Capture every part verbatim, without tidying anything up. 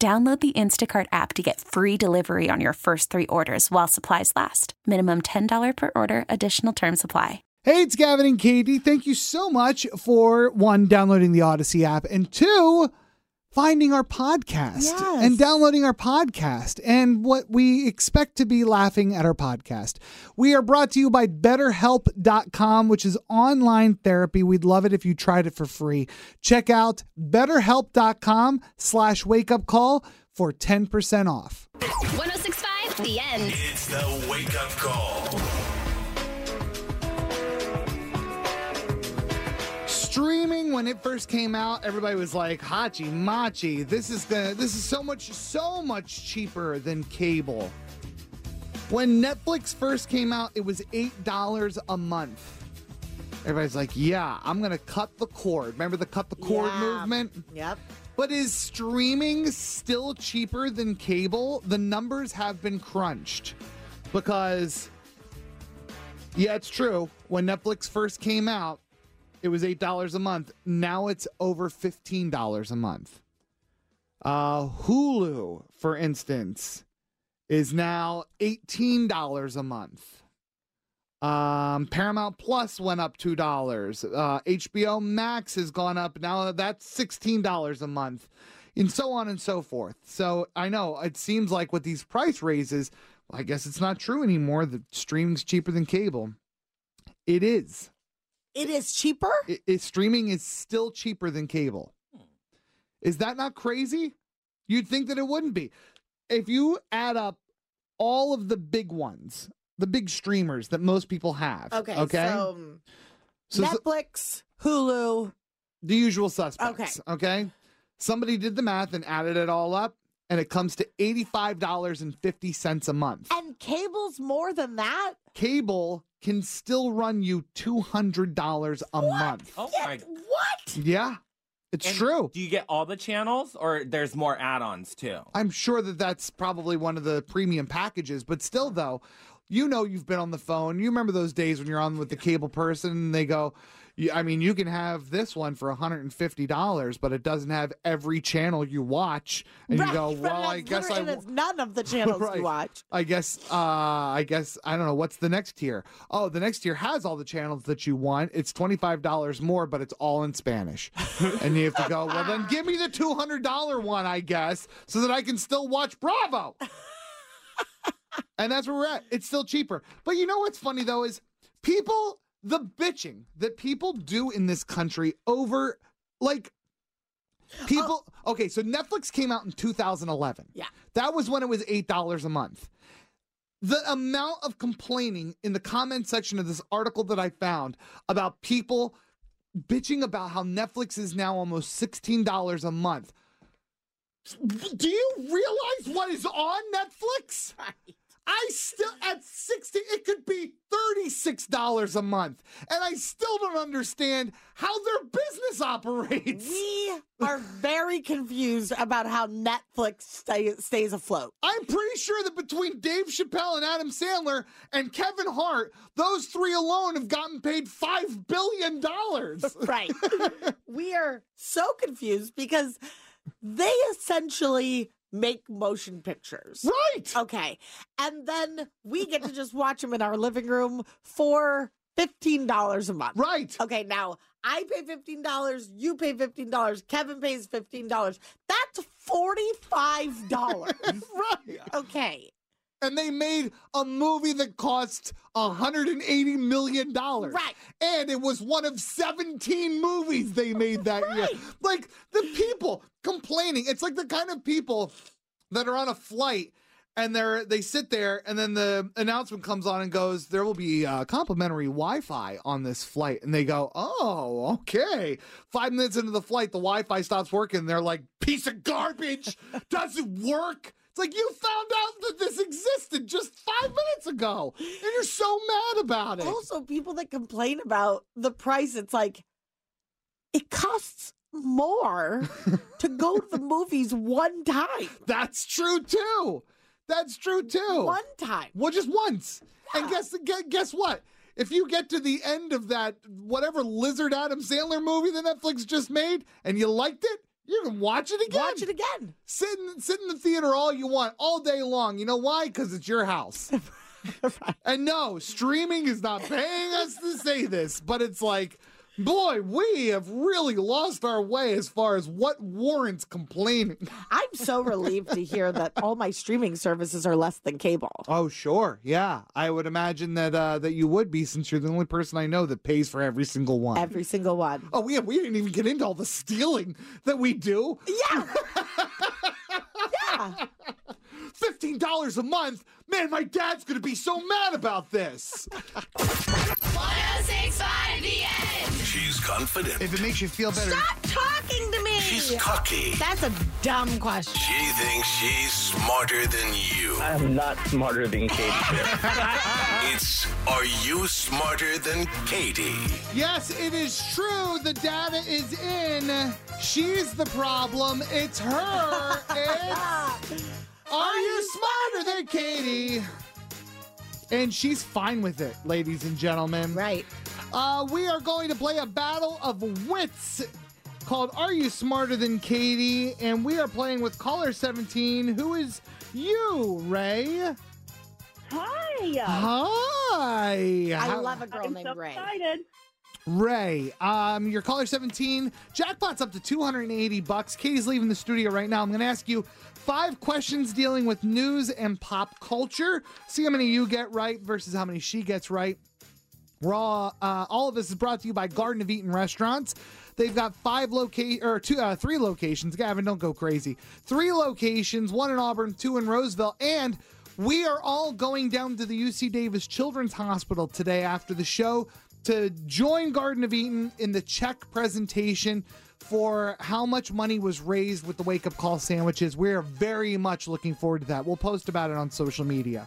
Download the Instacart app to get free delivery on your first three orders while supplies last. Minimum ten dollars per order. Additional terms apply. Hey, it's Gavin and Katie. Thank you so much for, one, downloading the Odyssey app, and two, finding our podcast yes. and downloading our podcast and what we expect to be laughing at our podcast. We are brought to you by BetterHelp dot com, which is online therapy. We'd love it if you tried it for free. Check out BetterHelp dot com slash wake up call for ten percent off. one oh six point five, The End. It's the Wake Up Call. Streaming, when it first came out, everybody was like, hachi machi, this is the this is so much so much cheaper than cable. When Netflix first came out, it was eight dollars a month. Everybody's like, yeah, I'm gonna cut the cord. Remember the cut the cord yeah. movement? Yep. But is streaming still cheaper than cable? The numbers have been crunched because, yeah, it's true. When Netflix first came out, it was eight dollars a month. Now it's over fifteen dollars a month. Uh, Hulu, for instance, is now eighteen dollars a month. Um, Paramount Plus went up two dollars. Uh, H B O Max has gone up. Now that's sixteen dollars a month, and so on and so forth. So I know it seems like with these price raises, well, I guess it's not true anymore that streaming's cheaper than cable. It is. It is cheaper? It, it, streaming is still cheaper than cable. Is that not crazy? You'd think that it wouldn't be. If you add up all of the big ones, the big streamers that most people have. Okay, okay? So, so Netflix, so, Hulu. The usual suspects, okay. okay? Somebody did the math and added it all up, and it comes to eighty-five dollars and fifty cents a month. And cable's more than that? Cable can still run you two hundred dollars a what? month. Oh my! What? Yeah, it's and true. Do you get all the channels, or there's more add-ons too? I'm sure that that's probably one of the premium packages, but still though, you know you've been on the phone. You remember those days when you're on with the cable person and they go, I mean, you can have this one for one hundred fifty dollars, but it doesn't have every channel you watch. And right, you go, well, I guess I... W- none of the channels right. you watch. I guess, uh, I guess, I don't know, what's the next tier? Oh, the next tier has all the channels that you want. It's twenty-five dollars more, but it's all in Spanish. And you have to go, well, then give me the two hundred dollars one, I guess, so that I can still watch Bravo. And that's where we're at. It's still cheaper. But you know what's funny, though, is people... The bitching that people do in this country over, like, people... Oh. Okay, so Netflix came out in two thousand eleven. Yeah. That was when it was eight dollars a month. The amount of complaining in the comment section of this article that I found about people bitching about how Netflix is now almost sixteen dollars a month. Do you realize what is on Netflix? Right. I still, at sixty, it could be thirty-six dollars a month. And I still don't understand how their business operates. We are very confused about how Netflix stay, stays afloat. I'm pretty sure that between Dave Chappelle and Adam Sandler and Kevin Hart, those three alone have gotten paid five billion dollars. Right. We are so confused because they essentially... make motion pictures. Right. Okay. And then we get to just watch them in our living room for fifteen dollars a month. Right. Okay, now I pay fifteen dollars, you pay fifteen dollars, Kevin pays fifteen dollars. That's forty-five dollars. Right. Okay. And they made a movie that cost one hundred eighty million dollars. Right. And it was one of seventeen movies they made that right. year. Like, the people complaining. It's like the kind of people that are on a flight and they're, they sit there and then the announcement comes on and goes, there will be uh, complimentary Wi-Fi on this flight. And they go, oh, okay. Five minutes into the flight, the Wi-Fi stops working. And they're like, piece of garbage. Doesn't work. It's like you found out that this existed just five minutes ago, and you're so mad about it. Also, people that complain about the price, it's like it costs more to go to the movies one time. That's true, too. That's true, too. One time. Well, just once. Yeah. And guess guess what? If you get to the end of that whatever Lizard Adam Sandler movie that Netflix just made and you liked it, you can watch it again. Watch it again. Sit in, sit in the theater all you want, all day long. You know why? Because it's your house. Right. And no, streaming is not paying us to say this, but it's like, boy, we have really lost our way as far as what warrants complaining. I'm so relieved to hear that all my streaming services are less than cable. Oh, sure. Yeah. I would imagine that uh, that you would be, since you're the only person I know that pays for every single one. Every single one. Oh, yeah. We didn't even get into all the stealing that we do. Yeah. Yeah. fifteen dollars a month. Man, my dad's going to be so mad about this. one oh six point five The Edge. She's confident. If it makes you feel better. Stop talking to me. She's cocky. That's a dumb question. She thinks she's smarter than you. I'm not smarter than Katie. It's Are You Smarter Than Katie? Yes, it is true. The data is in. She's the problem. It's her. It's... Are you smarter than Katie? And she's fine with it, ladies and gentlemen. Right. Uh, we are going to play a battle of wits called Are You Smarter Than Katie? And we are playing with caller seventeen. Who is you, Ray? Hi. Hi. I love a girl I'm named so Ray. Excited. Ray, um, your caller seventeen. Jackpot's up to two hundred eighty bucks. Katie's leaving the studio right now. I'm going to ask you five questions dealing with news and pop culture. See how many you get right versus how many she gets right. Raw. Uh, all of this is brought to you by Garden of Eden Restaurants. They've got five loca- or two, uh, three locations. Gavin, don't go crazy. Three locations, one in Auburn, two in Roseville, and we are all going down to the U C Davis Children's Hospital today after the show to join Garden of Eden in the check presentation for how much money was raised with the Wake Up Call sandwiches. We're very much looking forward to that. We'll post about it on social media.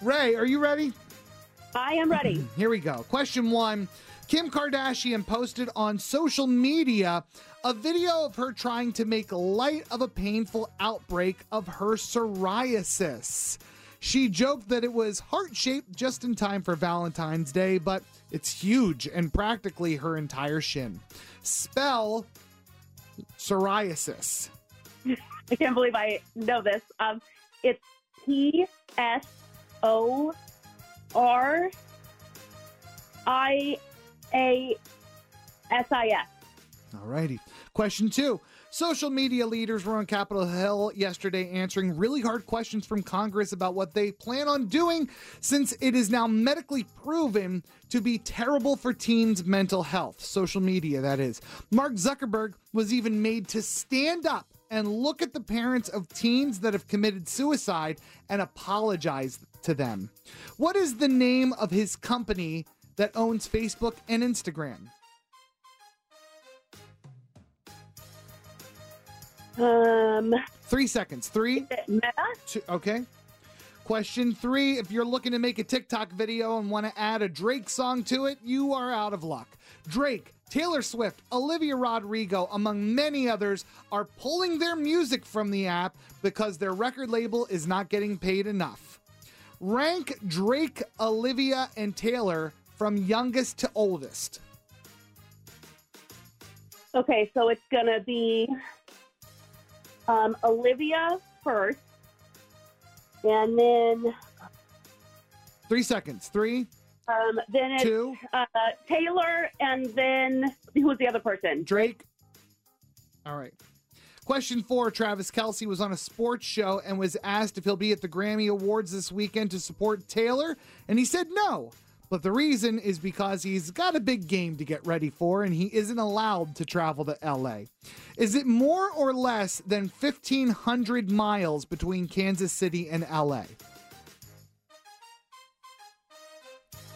Ray, are you ready? I am ready. Here we go. Question one. Kim Kardashian posted on social media a video of her trying to make light of a painful outbreak of her psoriasis. She joked that it was heart-shaped just in time for Valentine's Day, but it's huge and practically her entire shin. Spell psoriasis. I can't believe I know this. Um, it's P S O R I A S I S. All righty. Question two. Social media leaders were on Capitol Hill yesterday answering really hard questions from Congress about what they plan on doing since it is now medically proven to be terrible for teens' mental health. Social media, that is. Mark Zuckerberg was even made to stand up and look at the parents of teens that have committed suicide and apologize to them. What is the name of his company that owns Facebook and Instagram? Um, three seconds. Three. Meta? Two, okay. Question three. If you're looking to make a TikTok video and want to add a Drake song to it, you are out of luck. Drake, Taylor Swift, Olivia Rodrigo, among many others, are pulling their music from the app because their record label is not getting paid enough. Rank Drake, Olivia, and Taylor from youngest to oldest. Okay, so it's going to be... Um, Olivia first, and then... Three seconds. Three, Um, then it's Two. Uh, Taylor, and then who was the other person? Drake. All right. Question four, Travis Kelce was on a sports show and was asked if he'll be at the Grammy Awards this weekend to support Taylor, and he said no. But the reason is because he's got a big game to get ready for, and he isn't allowed to travel to L A. Is it more or less than fifteen hundred miles between Kansas City and L A?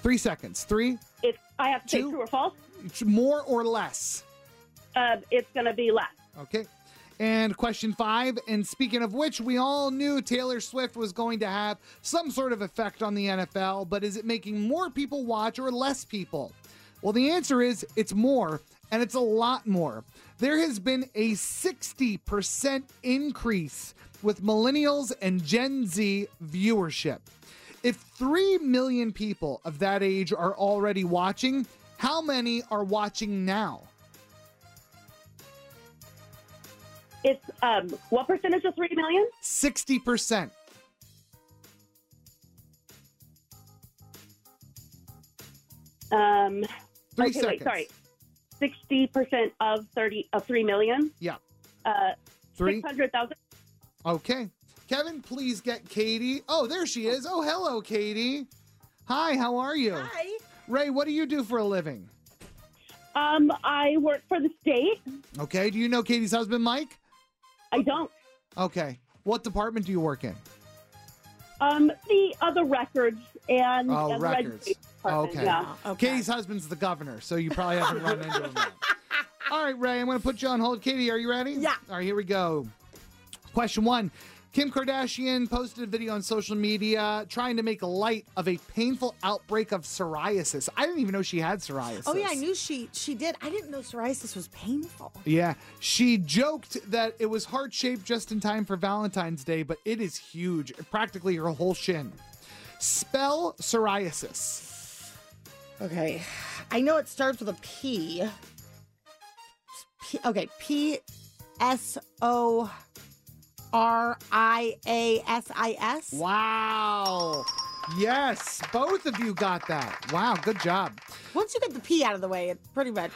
Three seconds. Three. If I have to two, say true or false. More or less. Uh, it's going to be less. Okay. And question five, and speaking of which, we all knew Taylor Swift was going to have some sort of effect on the N F L, but is it making more people watch or less people? Well, the answer is it's more, and it's a lot more. There has been a sixty percent increase with millennials and Gen Z viewership. If three million people of that age are already watching, how many are watching now? It's, um, what percentage of three million? sixty percent. Um, Three okay, seconds. Wait, sorry. sixty percent of thirty of three million? Yeah. Uh, six hundred thousand. Okay. Kevin, please get Katie. Oh, there she is. Oh, hello, Katie. Hi, how are you? Hi. Ray, what do you do for a living? Um, I work for the state. Okay. Do you know Katie's husband, Mike? I don't. Okay. What department do you work in? Um, the other records and oh, and records. Okay. Yeah. okay. Katie's husband's the governor, so you probably haven't run into him yet. All right, Ray, I'm going to put you on hold. Katie, are you ready? Yeah. All right, here we go. Question one. Kim Kardashian posted a video on social media trying to make light of a painful outbreak of psoriasis. I didn't even know she had psoriasis. Oh, yeah, I knew she she did. I didn't know psoriasis was painful. Yeah. She joked that it was heart-shaped just in time for Valentine's Day, but it is huge. Practically her whole shin. Spell psoriasis. Okay. I know it starts with a P. P okay, P S O... R I A S I S. Wow. Yes. Both of you got that. Wow. Good job. Once you get the P out of the way, it pretty much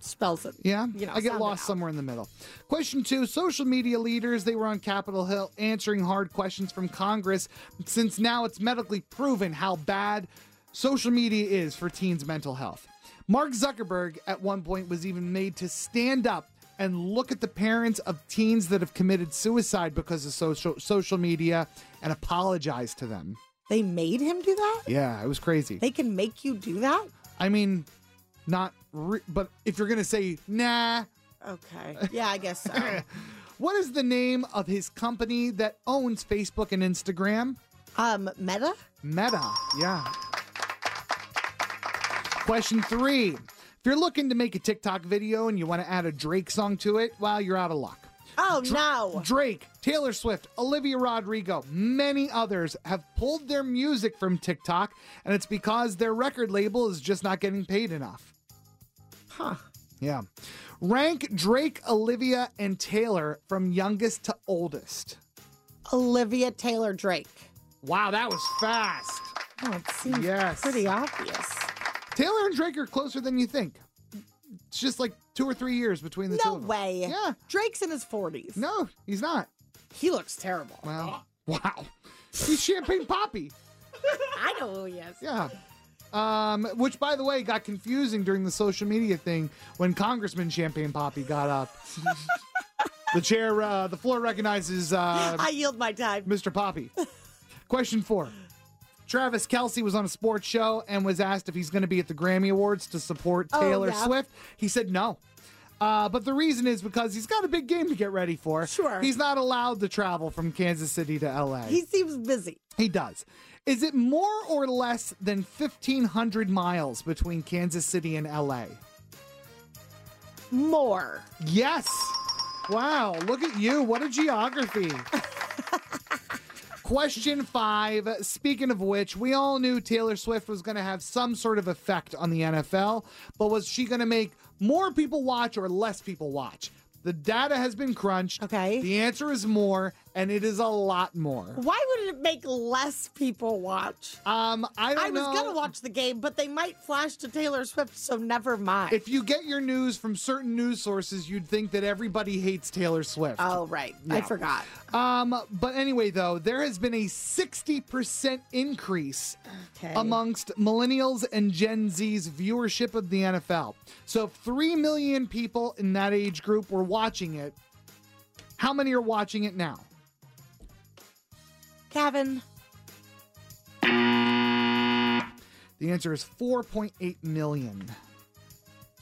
spells it. Yeah. You know, I get lost somewhere in the middle. Question two. Social media leaders, they were on Capitol Hill answering hard questions from Congress since now it's medically proven how bad social media is for teens' mental health. Mark Zuckerberg at one point was even made to stand up and look at the parents of teens that have committed suicide because of social social media and apologize to them. They made him do that? Yeah, it was crazy. They can make you do that? I mean, not re- but if you're going to say, nah. Okay. Yeah, I guess so. What is the name of his company that owns Facebook and Instagram? Um, Meta? Meta, yeah. Question three. If you're looking to make a TikTok video and you want to add a Drake song to it, well, you're out of luck. Oh, Dra- no. Drake, Taylor Swift, Olivia Rodrigo, many others have pulled their music from TikTok, and it's because their record label is just not getting paid enough. Huh. Yeah. Rank Drake, Olivia, and Taylor from youngest to oldest. Olivia, Taylor, Drake. Wow, that was fast. Oh, it seems yes. pretty obvious. Taylor and Drake are closer than you think. It's just like two or three years between the no two of them. No way. Yeah. Drake's in his forties. No, he's not. He looks terrible. Well, wow. He's Champagne Poppy. I know who he is. Yeah. Um, which, by the way, got confusing during the social media thing when Congressman Champagne Poppy got up. The chair, uh, the floor recognizes... Uh, I yield my time. Mister Poppy. Question four. Travis Kelce was on a sports show and was asked if he's going to be at the Grammy Awards to support Taylor oh, yeah. Swift. He said no. Uh, but the reason is because he's got a big game to get ready for. Sure. He's not allowed to travel from Kansas City to L A. He seems busy. He does. Is it more or less than fifteen hundred miles between Kansas City and L A? More. Yes. Wow. Look at you. What a geography. Question five, speaking of which, we all knew Taylor Swift was going to have some sort of effect on the N F L, but was she going to make more people watch or less people watch? The data has been crunched. Okay. The answer is more, and it is a lot more. Why would it make less people watch? Um, I don't I know. I was going to watch the game, but they might flash to Taylor Swift, so never mind. If you get your news from certain news sources, you'd think that everybody hates Taylor Swift. Oh, right. Yeah. I forgot. Um, but anyway, though, there has been a sixty percent increase okay. amongst millennials and Gen Z's viewership of the N F L. So three million people in that age group were watching it. How many are watching it now? Kevin. The answer is four point eight million.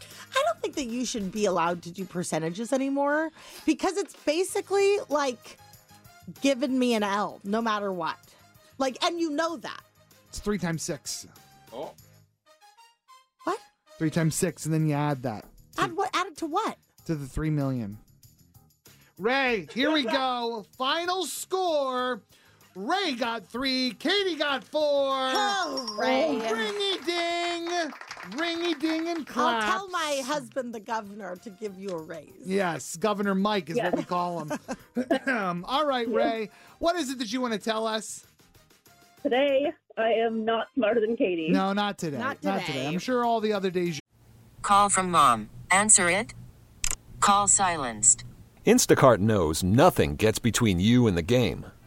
I don't think that you should be allowed to do percentages anymore because it's basically like giving me an L no matter what. Like, and you know that. It's three times six. Oh. What? Three times six, and then you add that. Add what? Add it to what? To the three million. Ray, here we go. Final score. Ray got three. Katie got four. Oh, Ray. Ringy-ding. Ringy-ding and claps. I'll tell my husband, the governor, to give you a raise. Yes, Governor Mike is yeah. what we call him. All right, Ray. What is it that you want to tell us? Today, I am not smarter than Katie. No, not today. Not today. Not today. I'm sure all the other days. You- Call from mom. Answer it. Call silenced. Instacart knows nothing gets between you and the game.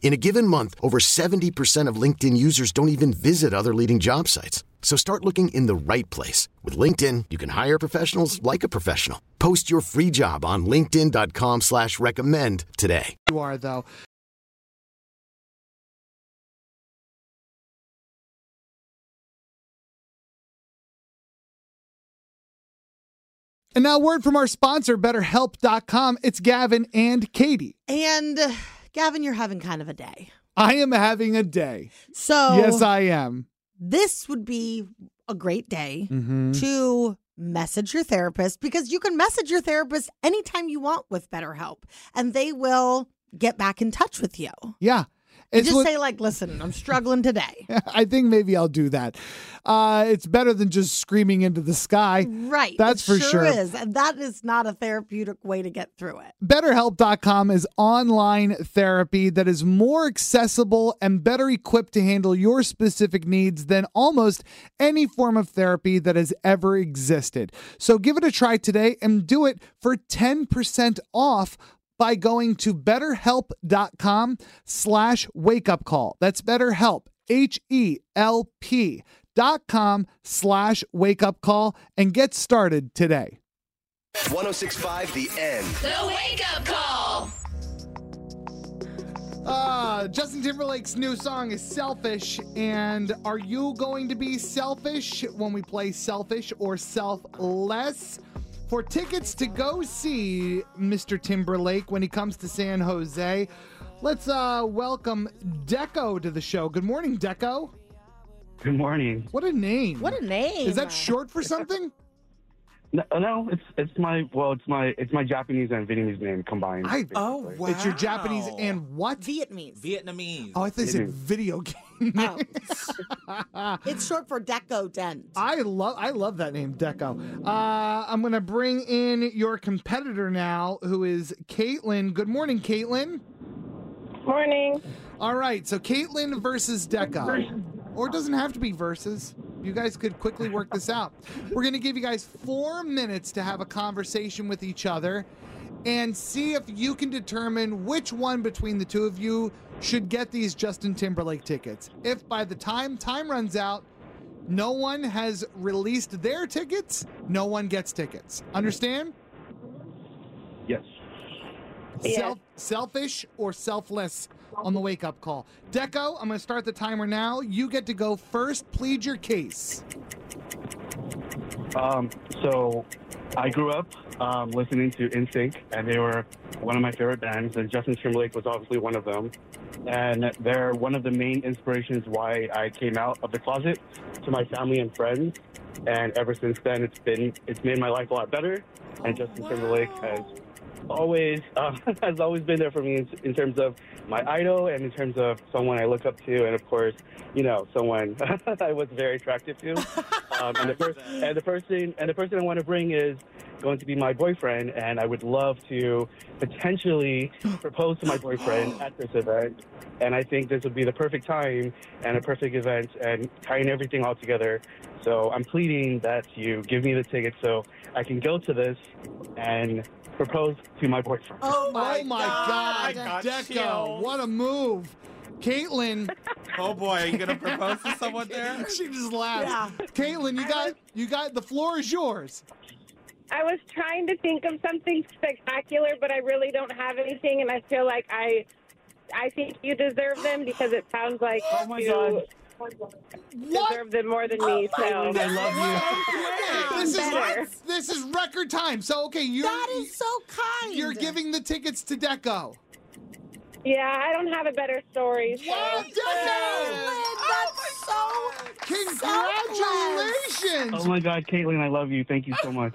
In a given month, over seventy percent of LinkedIn users don't even visit other leading job sites. So start looking in the right place. With LinkedIn, you can hire professionals like a professional. Post your free job on linkedin dot com slash recommend today. You are, though. And now, word from our sponsor, BetterHelp dot com. It's Gavin and Katie. And... Gavin, you're having kind of a day. I am having a day. So yes, I am. This would be a great day mm-hmm. to message your therapist, because you can message your therapist anytime you want with BetterHelp, and they will get back in touch with you. Yeah. You just what, say, like, listen, I'm struggling today. I think maybe I'll do that. Uh, it's better than just screaming into the sky. Right. That's for sure. It sure is. And that is not a therapeutic way to get through it. BetterHelp dot com is online therapy that is more accessible and better equipped to handle your specific needs than almost any form of therapy that has ever existed. So give it a try today and do it for ten percent off by going to betterhelp.com slash wakeupcall. That's BetterHelp, H E L P dot com slash wakeupcall, and get started today. one oh six point five The End. The Wake Up Call. Uh, Justin Timberlake's new song is Selfish, and are you going to be selfish when we play Selfish or Selfless? For tickets to go see Mister Timberlake when he comes to San Jose, let's uh, welcome Deco to the show. Good morning, Deco. Good morning. What a name. What a name. Is that short for something? No, no, it's it's my well, it's my it's my Japanese and Vietnamese name combined. I, oh, wow! It's your Japanese and what? Vietnamese. Vietnamese. Oh, I thought you said video game. Oh. It's short for Deco Dent. I love I love that name, Deco. Uh, I'm gonna bring in your competitor now, who is Caitlin. Good morning, Caitlin. Morning. All right, so Caitlin versus Decca. Or it doesn't have to be versus. You guys could quickly work this out. We're going to give you guys four minutes to have a conversation with each other and see if you can determine which one between the two of you should get these Justin Timberlake tickets. If by the time time runs out, no one has released their tickets, no one gets tickets. Understand? Yes. Self, selfish or selfless on the wake-up call. Deco, I'm going to start the timer now. You get to go first. Plead your case. Um, so I grew up um, listening to NSYNC, and they were one of my favorite bands, and Justin Timberlake was obviously one of them. And they're one of the main inspirations why I came out of the closet to my family and friends. And ever since then, it's been it's made my life a lot better. And oh, Justin wow. Timberlake has always uh, has always been there for me in, in terms of my idol and in terms of someone I look up to, and of course, you know, someone I was very attractive to. Um, and the first and the person and the person I want to bring is going to be my boyfriend, and I would love to potentially propose to my boyfriend at this event. And I think this would be the perfect time and a perfect event and tying everything all together. So I'm pleading that you give me the ticket so I can go to this and propose to my boyfriend. Oh my, oh my God, God. Deco, what a move. Caitlin. Oh boy, are you gonna propose to someone there? She just laughed. Yeah. Caitlin, you I got was, you got the floor is yours. I was trying to think of something spectacular, but I really don't have anything, and I feel like I I think you deserve them because it sounds like oh my you God. What? Deserve them more than me. Oh so God. I love you. This is, this is record time. So okay, you that is so kind. You're giving the tickets to Deco. Yeah, I don't have a better story. So. Wow, Deco! Oh, that's so congratulations! So oh my God, Caitlin, I love you. Thank you so much.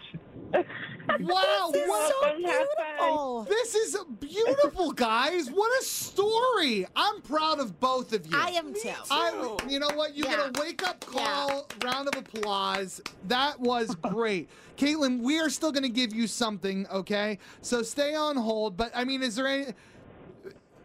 Wow, this is so beautiful. This is beautiful, guys. What a story. I'm proud of both of you. I am too. I, you know what? You yeah. get a wake-up call, yeah. round of applause. That was great. Caitlin, we are still going to give you something, okay? So stay on hold. But, I mean, is there any...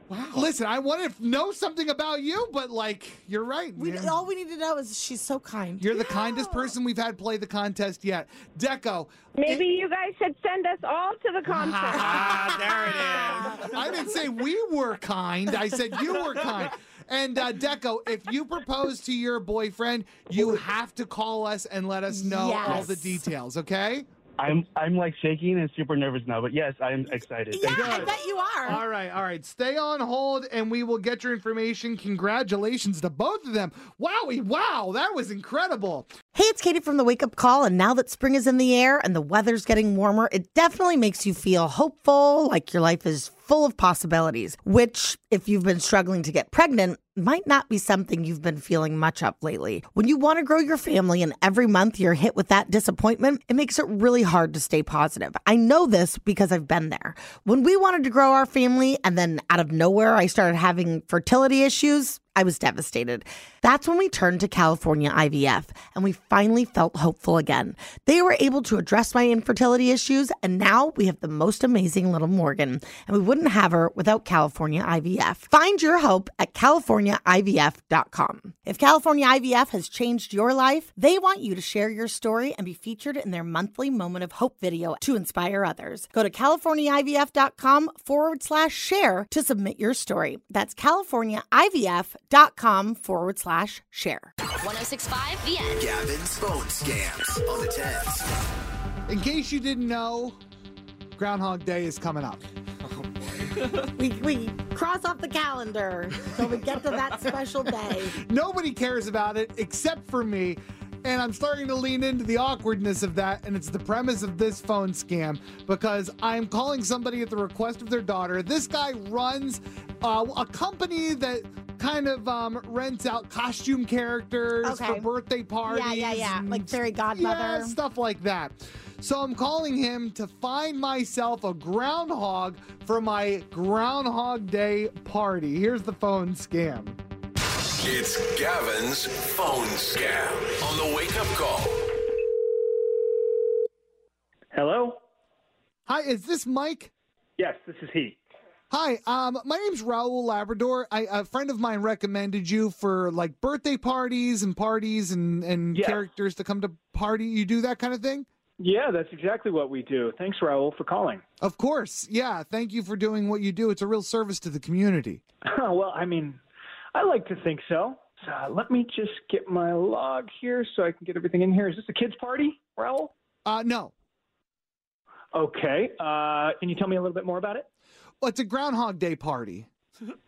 Wow. Listen, I want to know something about you, but, like, you're right. We, all we need to know is she's so kind. You're yeah. the kindest person we've had play the contest yet. Deco. Maybe it, you guys should send us all to the contest. Ah, there it is. I didn't say we were kind. I said you were kind. And, uh, Deco, if you propose to your boyfriend, you have to call us and let us know yes. all the details, okay? I'm I'm like shaking and super nervous now, but yes, I'm excited. Yeah, I bet you are. All right, all right. Stay on hold, and we will get your information. Congratulations to both of them. Wowie, wow, that was incredible. Hey, it's Katie from The Wake Up Call, and now that spring is in the air and the weather's getting warmer, it definitely makes you feel hopeful, like your life is full of possibilities, which, if you've been struggling to get pregnant, might not be something you've been feeling much of lately. When you want to grow your family and every month you're hit with that disappointment, it makes it really hard to stay positive. I know this because I've been there. When we wanted to grow our family and then out of nowhere I started having fertility issues, I was devastated. That's when we turned to California I V F, and we finally felt hopeful again. They were able to address my infertility issues, and now we have the most amazing little Morgan, and we wouldn't have her without California I V F. Find your hope at california I V F dot com. If California I V F has changed your life, they want you to share your story and be featured in their monthly Moment of Hope video to inspire others. Go to california I V F dot com forward slash share to submit your story. That's california I V F dot com. Dot com forward slash share. one oh six point five The End. Gavin's phone scams on the test. In case you didn't know, Groundhog Day is coming up. we, we cross off the calendar so we get to that special day. Nobody cares about it except for me. And I'm starting to lean into the awkwardness of that, and it's the premise of this phone scam, because I'm calling somebody at the request of their daughter. This guy runs uh, a company that kind of um, rents out costume characters okay. for birthday parties. Yeah, yeah, yeah. Like fairy godmother. Yeah, stuff like that. So I'm calling him to find myself a groundhog for my Groundhog Day party. Here's the phone scam. It's Gavin's phone scam on the wake-up call. Hello? Hi, is this Mike? Yes, this is he. Hi, um, my name's Raul Labrador. I, a friend of mine recommended you for like birthday parties and parties and, and yeah. characters to come to party. You do that kind of thing? Yeah, that's exactly what we do. Thanks, Raul, for calling. Of course. Yeah, thank you for doing what you do. It's a real service to the community. Oh, well, I mean, I like to think so. So let me just get my log here so I can get everything in here. Is this a kids' party, Raul? Uh, no. Okay. Uh, can you tell me a little bit more about it? Well, it's a Groundhog Day party.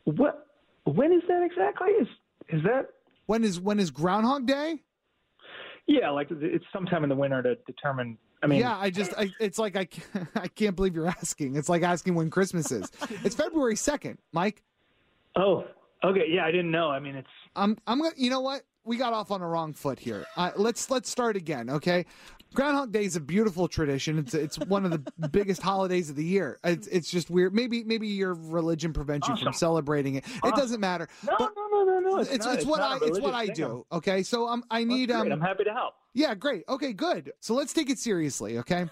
What? When is that exactly? Is is that when is when is Groundhog Day? Yeah, like it's sometime in the winter to determine. I mean, yeah, I just I, it's like I can't, I can't believe you're asking. It's like asking when Christmas is. It's February second, Mike. Oh, okay. Yeah, I didn't know. I mean, it's I'm I'm gonna. You know what? We got off on the wrong foot here. Uh, let's let's start again, okay? Groundhog Day is a beautiful tradition. It's it's one of the biggest holidays of the year. It's it's just weird. Maybe maybe your religion prevents you awesome. from celebrating it. Awesome. It doesn't matter. No, but no, no, no, no. It's it's, not, it's, it's what I it's what I do. Okay, so um, I need um. I'm happy to help. Yeah, great. Okay, good. So let's take it seriously. Okay.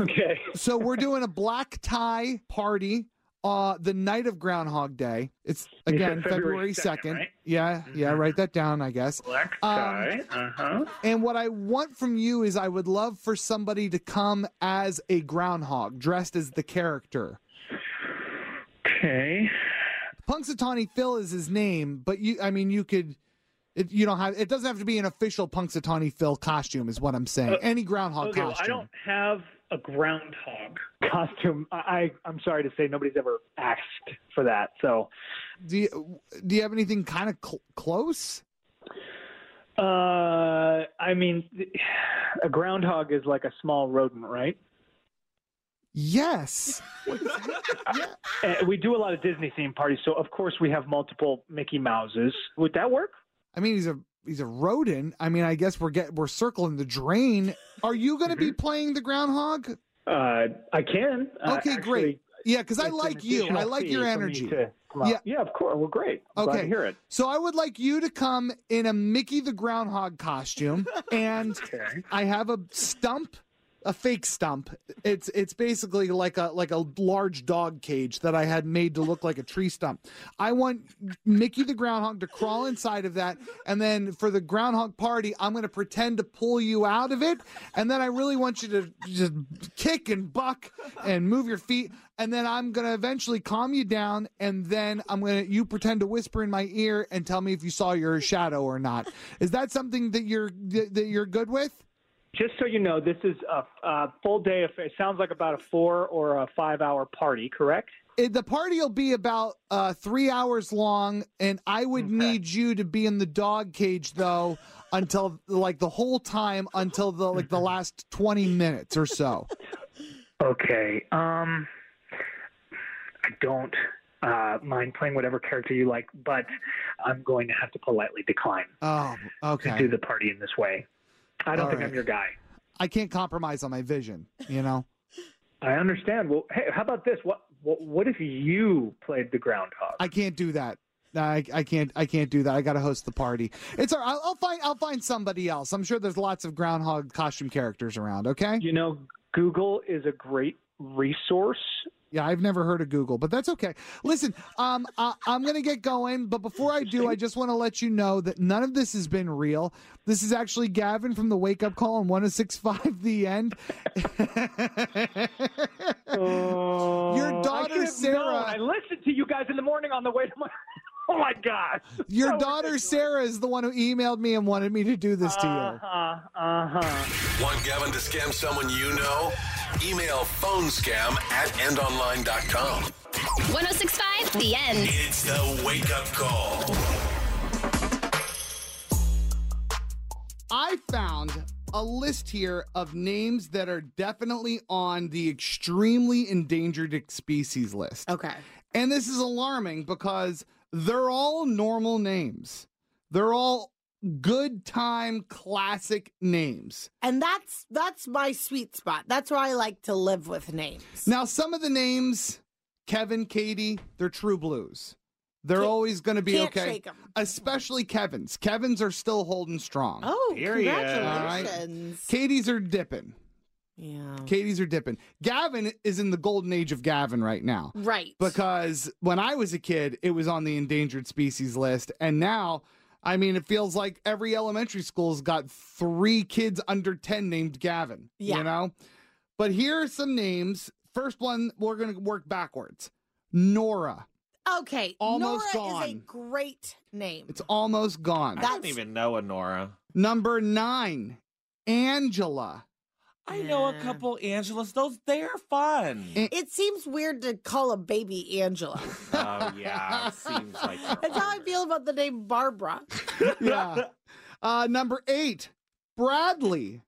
Okay. So we're doing a black tie party. Uh, the night of Groundhog Day. It's, again, February second. Right? Yeah, yeah, mm-hmm. Write that down, I guess. Black tie. Um, uh-huh. And what I want from you is I would love for somebody to come as a groundhog, dressed as the character. Okay. Punxsutawney Phil is his name, but, you, I mean, you could... It, you don't have. It doesn't have to be an official Punxsutawney Phil costume, is what I'm saying. Uh, Any groundhog okay, costume. Well, I don't have a groundhog costume. I, I'm sorry to say, nobody's ever asked for that. So, do you, do you have anything kind of cl- close? Uh, I mean, a groundhog is like a small rodent, right? Yes. Yeah. We do a lot of Disney themed parties, so of course we have multiple Mickey Mouses. Would that work? I mean, he's a he's a rodent. I mean, I guess we're get, we're circling the drain. Are you going to be playing the groundhog? Uh, I can. Uh, okay, actually, great. Yeah, because I like you. I like your energy. Yeah. yeah, of course. Well, great. I'm okay. Glad to hear it. So I would like you to come in a Mickey the Groundhog costume, and okay. I have a stump. A fake stump. It's it's basically like a like a large dog cage that I had made to look like a tree stump. I want Mickey the Groundhog to crawl inside of that, and then for the groundhog party, I'm going to pretend to pull you out of it, and then I really want you to just kick and buck and move your feet, and then I'm going to eventually calm you down, and then I'm going to you pretend to whisper in my ear and tell me if you saw your shadow or not. Is that something that you're that you're good with? Just so you know, this is a, a full day of, it sounds like about a four or a five hour party, correct? It, the party will be about uh, three hours long, and I would okay. need you to be in the dog cage, though, until like the whole time, until the like the last twenty minutes or so. Okay. Um, I don't uh, mind playing whatever character you like, but I'm going to have to politely decline oh, okay. to do the party in this way. I don't All think right. I'm your guy. I can't compromise on my vision, you know? I understand. Well, hey, how about this? What, what what if you played the groundhog? I can't do that. I I can't I can't do that. I got to host the party. It's all right. I'll, I'll find I'll find somebody else. I'm sure there's lots of groundhog costume characters around, okay? You know, Google is a great resource. Yeah, I've never heard of Google, but that's okay. Listen, um, I, I'm going to get going, but before I do, I just want to let you know that none of this has been real. This is actually Gavin from the Wake Up Call on one oh six point five The End. Oh, your daughter, I Sarah. Known. I listened to you guys in the morning on the way to my... Oh, my God. Your so daughter, ridiculous. Sarah, is the one who emailed me and wanted me to do this uh-huh, to you. Uh-huh. Want Gavin to scam someone you know? Email phonescam at end online dot com. one oh six point five, The End. It's the wake-up call. I found a list here of names that are definitely on the extremely endangered species list. Okay. And this is alarming because... They're all normal names. They're all good time classic names. And that's that's my sweet spot. That's where I like to live with names. Now, some of the names, Kevin, Katie, they're true blues. They're can't, always going to be can't okay. Shake 'em. Especially Kevin's. Kevin's are still holding strong. Oh, Period. Congratulations. All right. Katie's are dipping. Yeah. Katie's are dipping. Gavin is in the golden age of Gavin right now. Right. Because when I was a kid, it was on the endangered species list. And now, I mean, it feels like every elementary school's got three kids under ten named Gavin. Yeah. You know? But here are some names. First one, we're going to work backwards. Nora. Okay. Almost Nora gone. Is a great name. It's almost gone. I That's... don't even know a Nora. Number nine, Angela. I know a couple Angelas. Those, they're fun. It seems weird to call a baby Angela. Oh, yeah. It seems like that. That's how I feel about the name Barbara. Yeah. Uh, number eight, Bradley.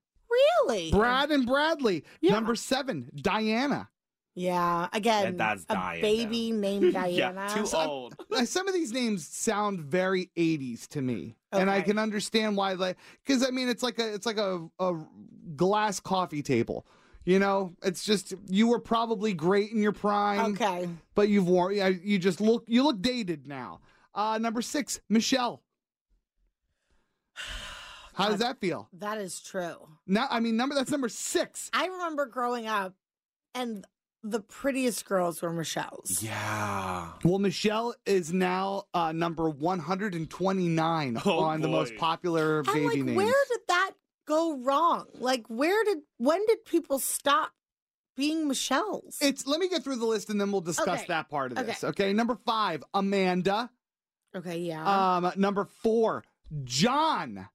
Really? Brad and Bradley. Yeah. Number seven, Diana. Yeah. Again, and that's a Diana. Baby named Diana. Yeah, too so old. I'm, some of these names sound very eighties to me. Okay. And I can understand why, like, because I mean, it's like a, it's like a, a glass coffee table, you know. It's just you were probably great in your prime, okay, but you've worn, you just look, you look dated now. Uh, number six, Michelle. How God, does that feel? That is true. Now, I mean, number that's number six. I remember growing up, and the prettiest girls were Michelle's. Yeah. Well, Michelle is now uh, number one hundred twenty-nine oh, on boy. the most popular baby like, names. Where did that go wrong? Like, where did, when did people stop being Michelle's? It's, let me get through the list and then we'll discuss okay. that part of this. Okay. okay. Number five, Amanda. Okay. Yeah. Um, number four, John.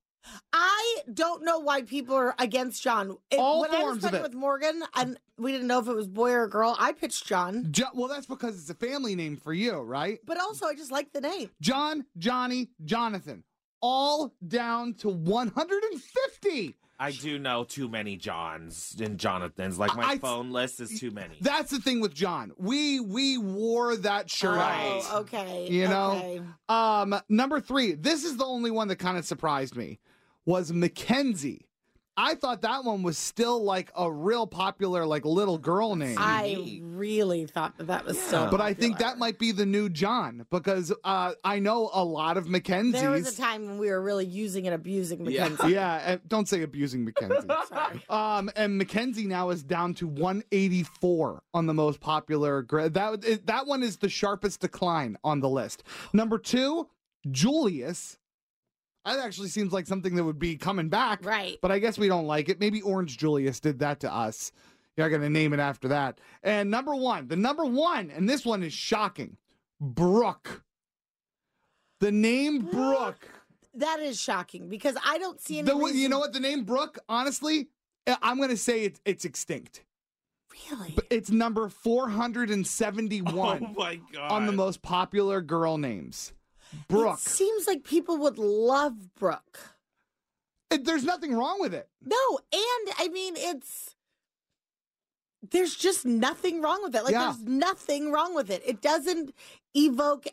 I don't know why people are against John. It, All when forms I was playing with Morgan, and we didn't know if it was boy or girl, I pitched John. Jo- well, that's because it's a family name for you, right? But also, I just like the name. John, Johnny, Jonathan. All down to one hundred fifty. I do know too many Johns and Jonathans. Like, my I, phone list is too many. That's the thing with John. We we wore that shirt out. Oh, okay. You okay. know? Um, number three. This is the only one that kind of surprised me. Was Mackenzie. I thought that one was still like a real popular like little girl name. I really thought that, that was yeah. so popular. But I think that might be the new John because uh, I know a lot of Mackenzies. There was a time when we were really using and abusing Mackenzie. Yeah, yeah don't say abusing Mackenzie. Sorry. Um, and Mackenzie now is down to one eighty-four on the most popular. Gra- that that one is the sharpest decline on the list. Number two, Julius. That actually seems like something that would be coming back. Right. But I guess we don't like it. Maybe Orange Julius did that to us. You're going to name it after that. And number one, the number one, and this one is shocking, Brooke. The name Brooke. That is shocking because I don't see any the, reason. You know what? The name Brooke, honestly, I'm going to say it, it's extinct. Really? But it's number four hundred seventy-one oh my God. On the most popular girl names. Brooke. It seems like people would love Brooke. It, there's nothing wrong with it. No, and I mean, it's, there's just nothing wrong with it. Like, yeah. there's nothing wrong with it. It doesn't evoke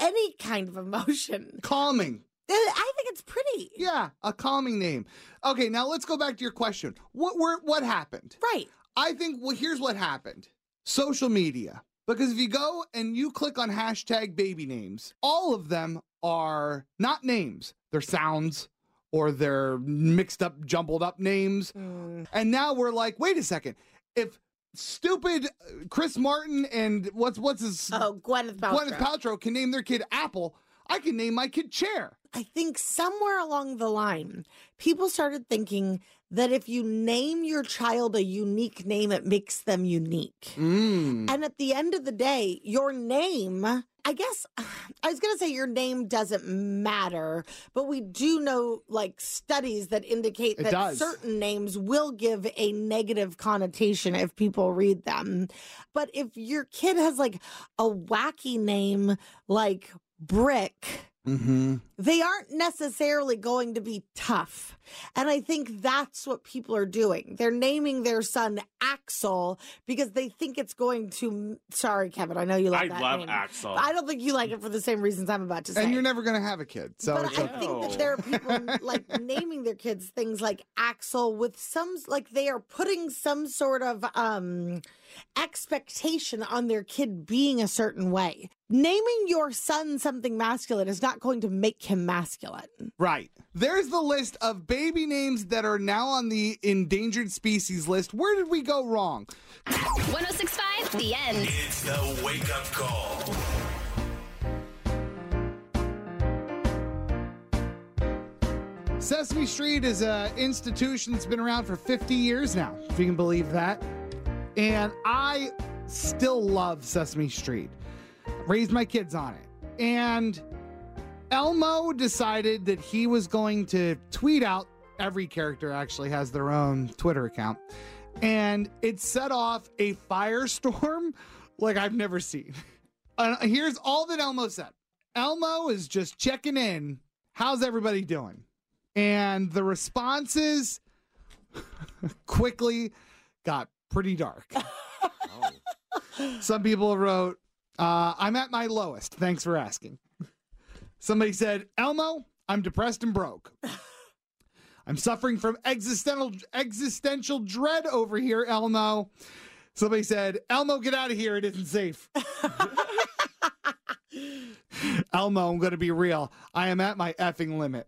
any kind of emotion. Calming. I think it's pretty. Yeah, a calming name. Okay, now let's go back to your question. What were, what happened? Right. I think, well, here's what happened. Social media. Because if you go and you click on hashtag baby names, all of them are not names. They're sounds or they're mixed up, jumbled up names. Mm. And now we're like, wait a second. If stupid Chris Martin and what's what's his... Oh, Gwyneth Paltrow. Gwyneth Paltrow can name their kid Apple, I can name my kid Chair. I think somewhere along the line, people started thinking that if you name your child a unique name, it makes them unique. Mm. And at the end of the day, your name, I guess, I was going to say your name doesn't matter, but we do know, like, studies that indicate it that does. Certain names will give a negative connotation if people read them. But if your kid has, like, a wacky name, like Brick... Mm-hmm. They aren't necessarily going to be tough. And I think that's what people are doing. They're naming their son Axel because they think it's going to... Sorry, Kevin, I know you love I that love name. I love Axel. I don't think you like it for the same reasons I'm about to say. And you're never going to have a kid. So but it's I okay. think that there are people like naming their kids things like Axel with some... Like they are putting some sort of um, expectation on their kid being a certain way. Naming your son something masculine is not going to make him masculine. Right. There's the list of baby names that are now on the endangered species list. Where did we go wrong? one oh six point five, The End. It's the wake-up call. Sesame Street is an institution that's been around for fifty years now, if you can believe that. And I still love Sesame Street. Raised my kids on it. And Elmo decided that he was going to tweet out. Every character actually has their own Twitter account. And it set off a firestorm like I've never seen. Uh, here's all that Elmo said. Elmo is just checking in. How's everybody doing? And the responses quickly got pretty dark. Oh. Some people wrote, uh, I'm at my lowest. Thanks for asking. Somebody said, Elmo, I'm depressed and broke. I'm suffering from existential existential dread over here, Elmo. Somebody said, Elmo, get out of here. It isn't safe. Elmo, I'm going to be real. I am at my effing limit.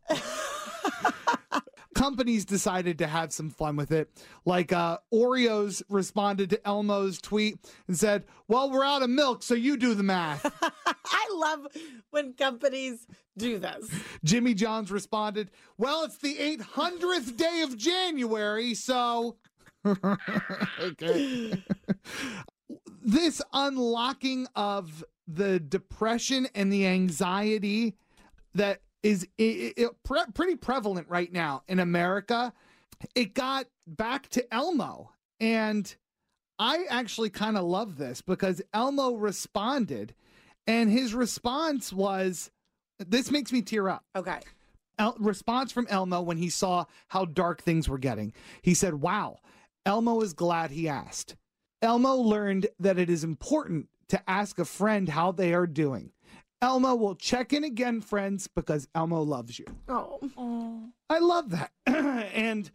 Companies decided to have some fun with it. Like uh, Oreos responded to Elmo's tweet and said, well, we're out of milk, so you do the math. I love when companies do this. Jimmy John's responded, well, it's the eight hundredth day of January, so... okay. This unlocking of the depression and the anxiety that is it, it, pre- pretty prevalent right now in America. It got back to Elmo. And I actually kind of love this because Elmo responded and his response was, this makes me tear up. Okay. El- response from Elmo when he saw how dark things were getting. He said, wow, Elmo is glad he asked. Elmo learned that it is important to ask a friend how they are doing. Elmo will check in again, friends, because Elmo loves you. Oh, oh. I love that. and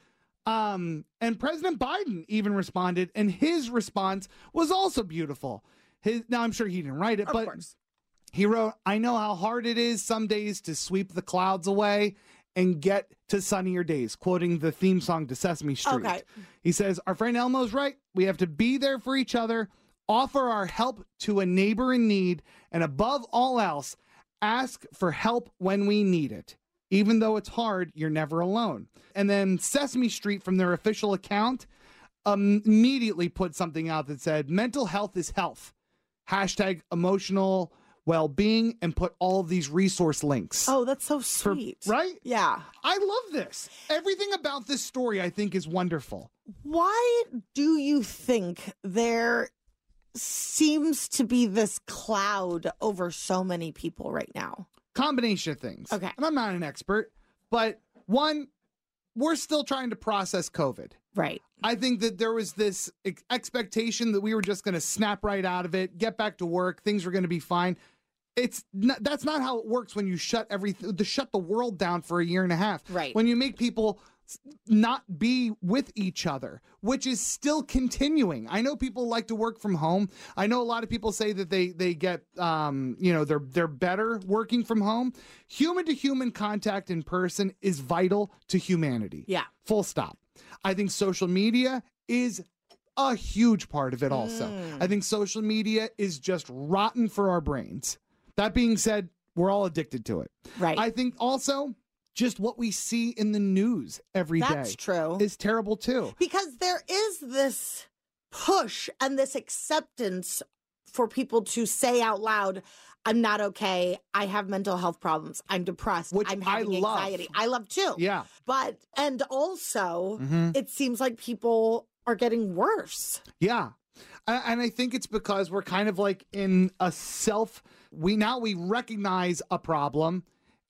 um, and President Biden even responded, and his response was also beautiful. His now, I'm sure he didn't write it, of but course. He wrote, I know how hard it is some days to sweep the clouds away and get to sunnier days, quoting the theme song to Sesame Street. Okay. He says, our friend Elmo's right. We have to be there for each other. Offer our help to a neighbor in need, and above all else, ask for help when we need it. Even though it's hard, you're never alone. And then Sesame Street, from their official account, um, immediately put something out that said, mental health is health. Hashtag emotional well-being, and put all of these resource links. Oh, that's so sweet. For, right? Yeah. I love this. Everything about this story, I think, is wonderful. Why do you think there seems to be this cloud over so many people right now? Combination of things. Okay. And I'm not an expert, but one, we're still trying to process COVID. Right. I think that there was this ex- expectation that we were just going to snap right out of it, get back to work, things were going to be fine. It's not, that's not how it works when you shut everything, to shut the world down for a year and a half. Right. When you make people not be with each other, which is still continuing. I know people like to work from home. I know a lot of people say that they they get, um, you know, they're they're better working from home. Human to human contact in person is vital to humanity. Yeah. Full stop. I think social media is a huge part of it also. Mm. I think social media is just rotten for our brains. That being said, we're all addicted to it. Right. I think also just what we see in the news every That's day. That's true. Is terrible too. Because there is this push and this acceptance for people to say out loud, I'm not okay. I have mental health problems. I'm depressed. Which I'm having I love. anxiety. I love too. Yeah. But, and also, mm-hmm. it seems like people are getting worse. Yeah. And I think it's because we're kind of like in a self, we now we recognize a problem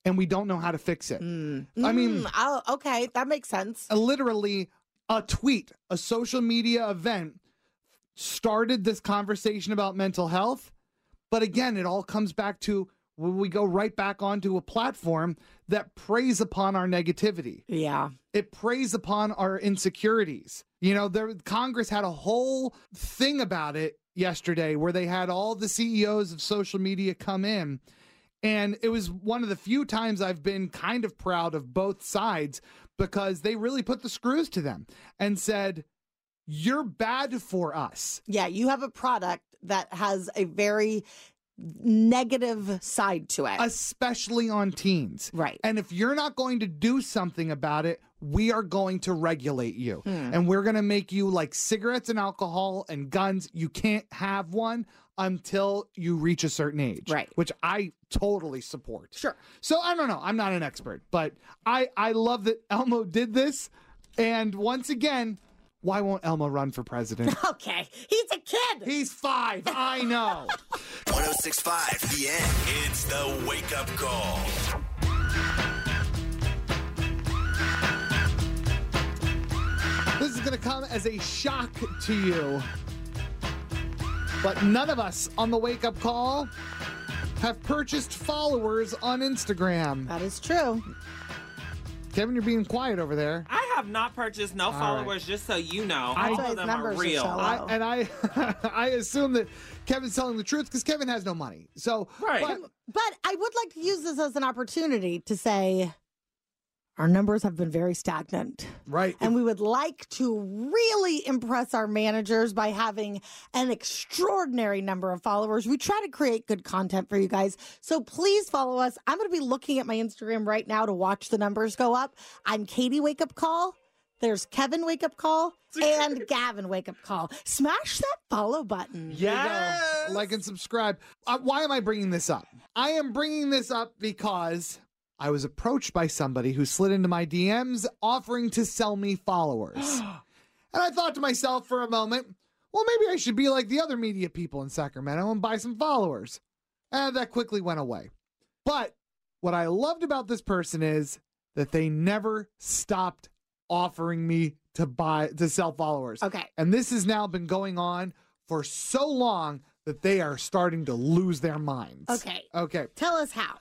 and we don't know how to fix it. Mm. I mean, oh, okay, that makes sense. Literally, a tweet, a social media event started this conversation about mental health. But again, it all comes back to when we go right back onto a platform that preys upon our negativity. Yeah. It preys upon our insecurities. You know, there, Congress had a whole thing about it yesterday where they had all the C E Os of social media come in And it was one of the few times I've been kind of proud of both sides, because they really put the screws to them and said, you're bad for us. Yeah, you have a product that has a very negative side to it. Especially on teens. Right. And if you're not going to do something about it, we are going to regulate you. Mm. And we're going to make you like cigarettes and alcohol and guns. You can't have one until you reach a certain age. Right. Which I totally support. Sure. So I don't know. I'm not an expert, but I, I love that Elmo did this. And once again, why won't Elmo run for president? Okay. He's a kid. He's five. I know. one oh six point five The End. It's the Wake Up Call. This is going to come as a shock to you. But none of us on the Wake Up Call have purchased followers on Instagram. That is true. Kevin, you're being quiet over there. I have not purchased no All followers, right. Just so you know. I, all of them are real. Are I, and I I assume that Kevin's telling the truth because Kevin has no money. So, right. but, but I would like to use this as an opportunity to say our numbers have been very stagnant. Right. And we would like to really impress our managers by having an extraordinary number of followers. We try to create good content for you guys. So please follow us. I'm going to be looking at my Instagram right now to watch the numbers go up. I'm Katie Wake Up Call. There's Kevin Wake Up Call and Gavin Wake Up Call. Smash that follow button. Yes. Like and subscribe. Uh, why am I bringing this up? I am bringing this up because I was approached by somebody who slid into my D Ms offering to sell me followers. And I thought to myself for a moment, well, maybe I should be like the other media people in Sacramento and buy some followers. And that quickly went away. But what I loved about this person is that they never stopped offering me to buy, to sell followers. Okay. And this has now been going on for so long that they are starting to lose their minds. Okay. Okay. Tell us how.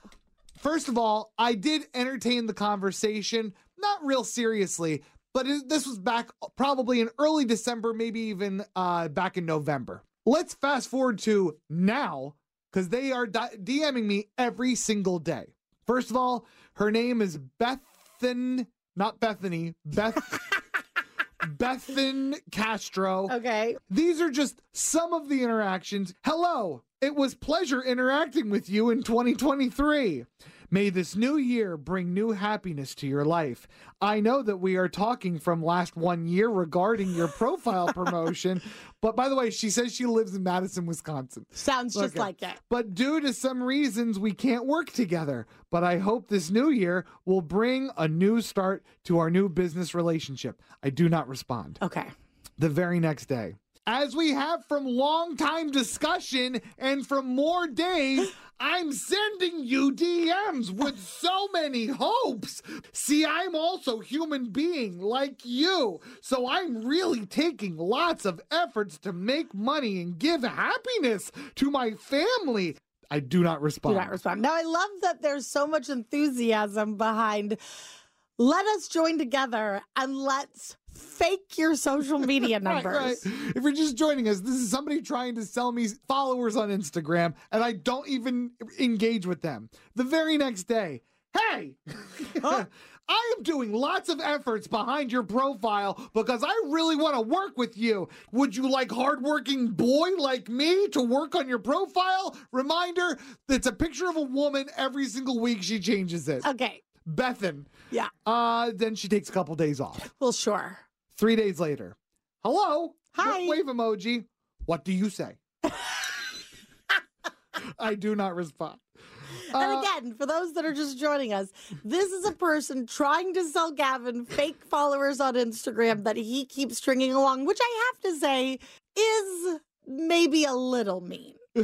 First of all, I did entertain the conversation, not real seriously, but it, this was back probably in early December, maybe even uh, back in November. Let's fast forward to now, because they are di- DMing me every single day. First of all, her name is Bethan, not Bethany, Beth, Bethan Castro. Okay. These are just some of the interactions. Hello. It was pleasure interacting with you in twenty twenty-three. May this new year bring new happiness to your life. I know that we are talking from last one year regarding your profile promotion. But by the way, she says she lives in Madison, Wisconsin. Sounds okay. Just like that. But due to some reasons, we can't work together. But I hope this new year will bring a new start to our new business relationship. I do not respond. Okay. The very next day. As we have from long-time discussion and from more days, I'm sending you D Ms with so many hopes. See, I'm also human being like you, so I'm really taking lots of efforts to make money and give happiness to my family. I do not respond. Do not respond. Now, I love that there's so much enthusiasm behind let us join together and let's fake your social media numbers. Right, right. If you're just joining us, this is somebody trying to sell me followers on Instagram, and I don't even engage with them. The very next day, hey, huh? I am doing lots of efforts behind your profile because I really want to work with you. Would you like hardworking boy like me to work on your profile? Reminder, it's a picture of a woman every single week. She changes it. Okay. Bethan. Yeah. Uh, then she takes a couple days off. Well, sure. Three days later. Hello. Hi. Wave emoji. What do you say? I do not respond. And again, for those that are just joining us, this is a person trying to sell Gavin fake followers on Instagram that he keeps stringing along, which I have to say is maybe a little mean. You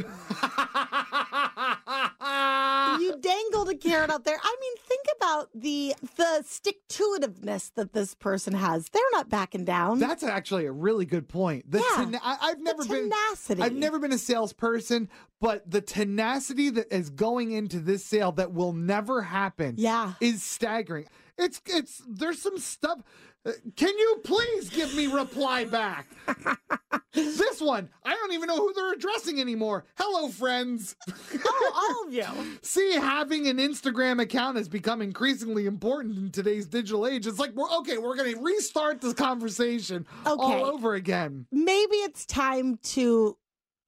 dangled a carrot out there. I mean, think about the the stick-to-itiveness that this person has. They're not backing down. That's actually a really good point. The yeah. ten- I, I've never the tenacity. been I've never been a salesperson, but the tenacity that is going into this sale that will never happen yeah. is staggering. It's it's there's some stuff. Can you please give me reply back? This one, I don't even know who they're addressing anymore. Hello, friends. Oh, all of you. See, having an Instagram account has become increasingly important in today's digital age. It's like, we're okay, we're going to restart this conversation okay. all over again. Maybe it's time to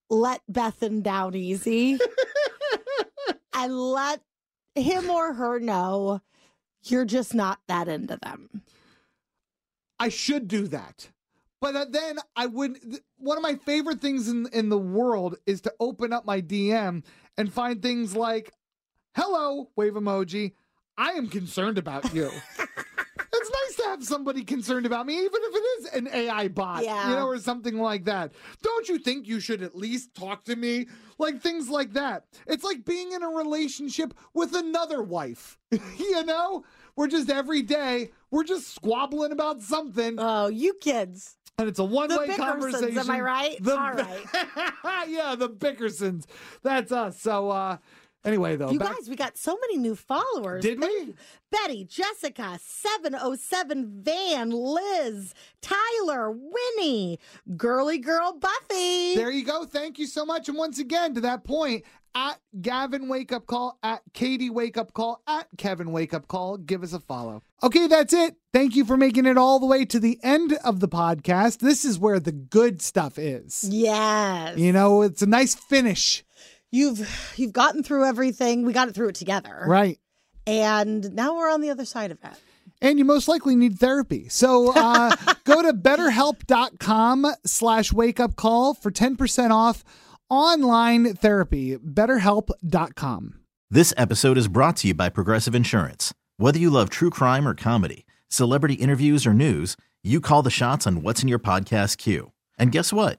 let Bethan down easy and let him or her know you're just not that into them. I should do that. But then I would, one of my favorite things in, in the world is to open up my D M and find things like, hello, wave emoji, I am concerned about you. It's nice to have somebody concerned about me, even if it is an A I bot, yeah. you know, or something like that. Don't you think you should at least talk to me? Like things like that. It's like being in a relationship with another wife, you know? We're just every day, we're just squabbling about something. Oh, you kids. And it's a one-way conversation. The Bickersons, am I right? The, All right. Yeah, the Bickersons. That's us. So uh, anyway, though. You back... guys, we got so many new followers. Did Betty, we? Betty, Jessica, seven oh seven Van, Liz, Tyler, Winnie, Girly Girl Buffy. There you go. Thank you so much. And once again, to that point, at Gavin Wake Up Call, at Katie Wake Up Call, at Kevin Wake Up Call. Give us a follow. Okay, that's it. Thank you for making it all the way to the end of the podcast. This is where the good stuff is. Yes. You know, it's a nice finish. You've you've gotten through everything. We got it through it together. Right. And now we're on the other side of it. And you most likely need therapy. So uh, go to BetterHelp.com slash Wake Up Call for ten percent off online therapy. BetterHelp dot com. This episode is brought to you by Progressive Insurance. Whether you love true crime or comedy, celebrity interviews or news, you call the shots on what's in your podcast queue. And guess what?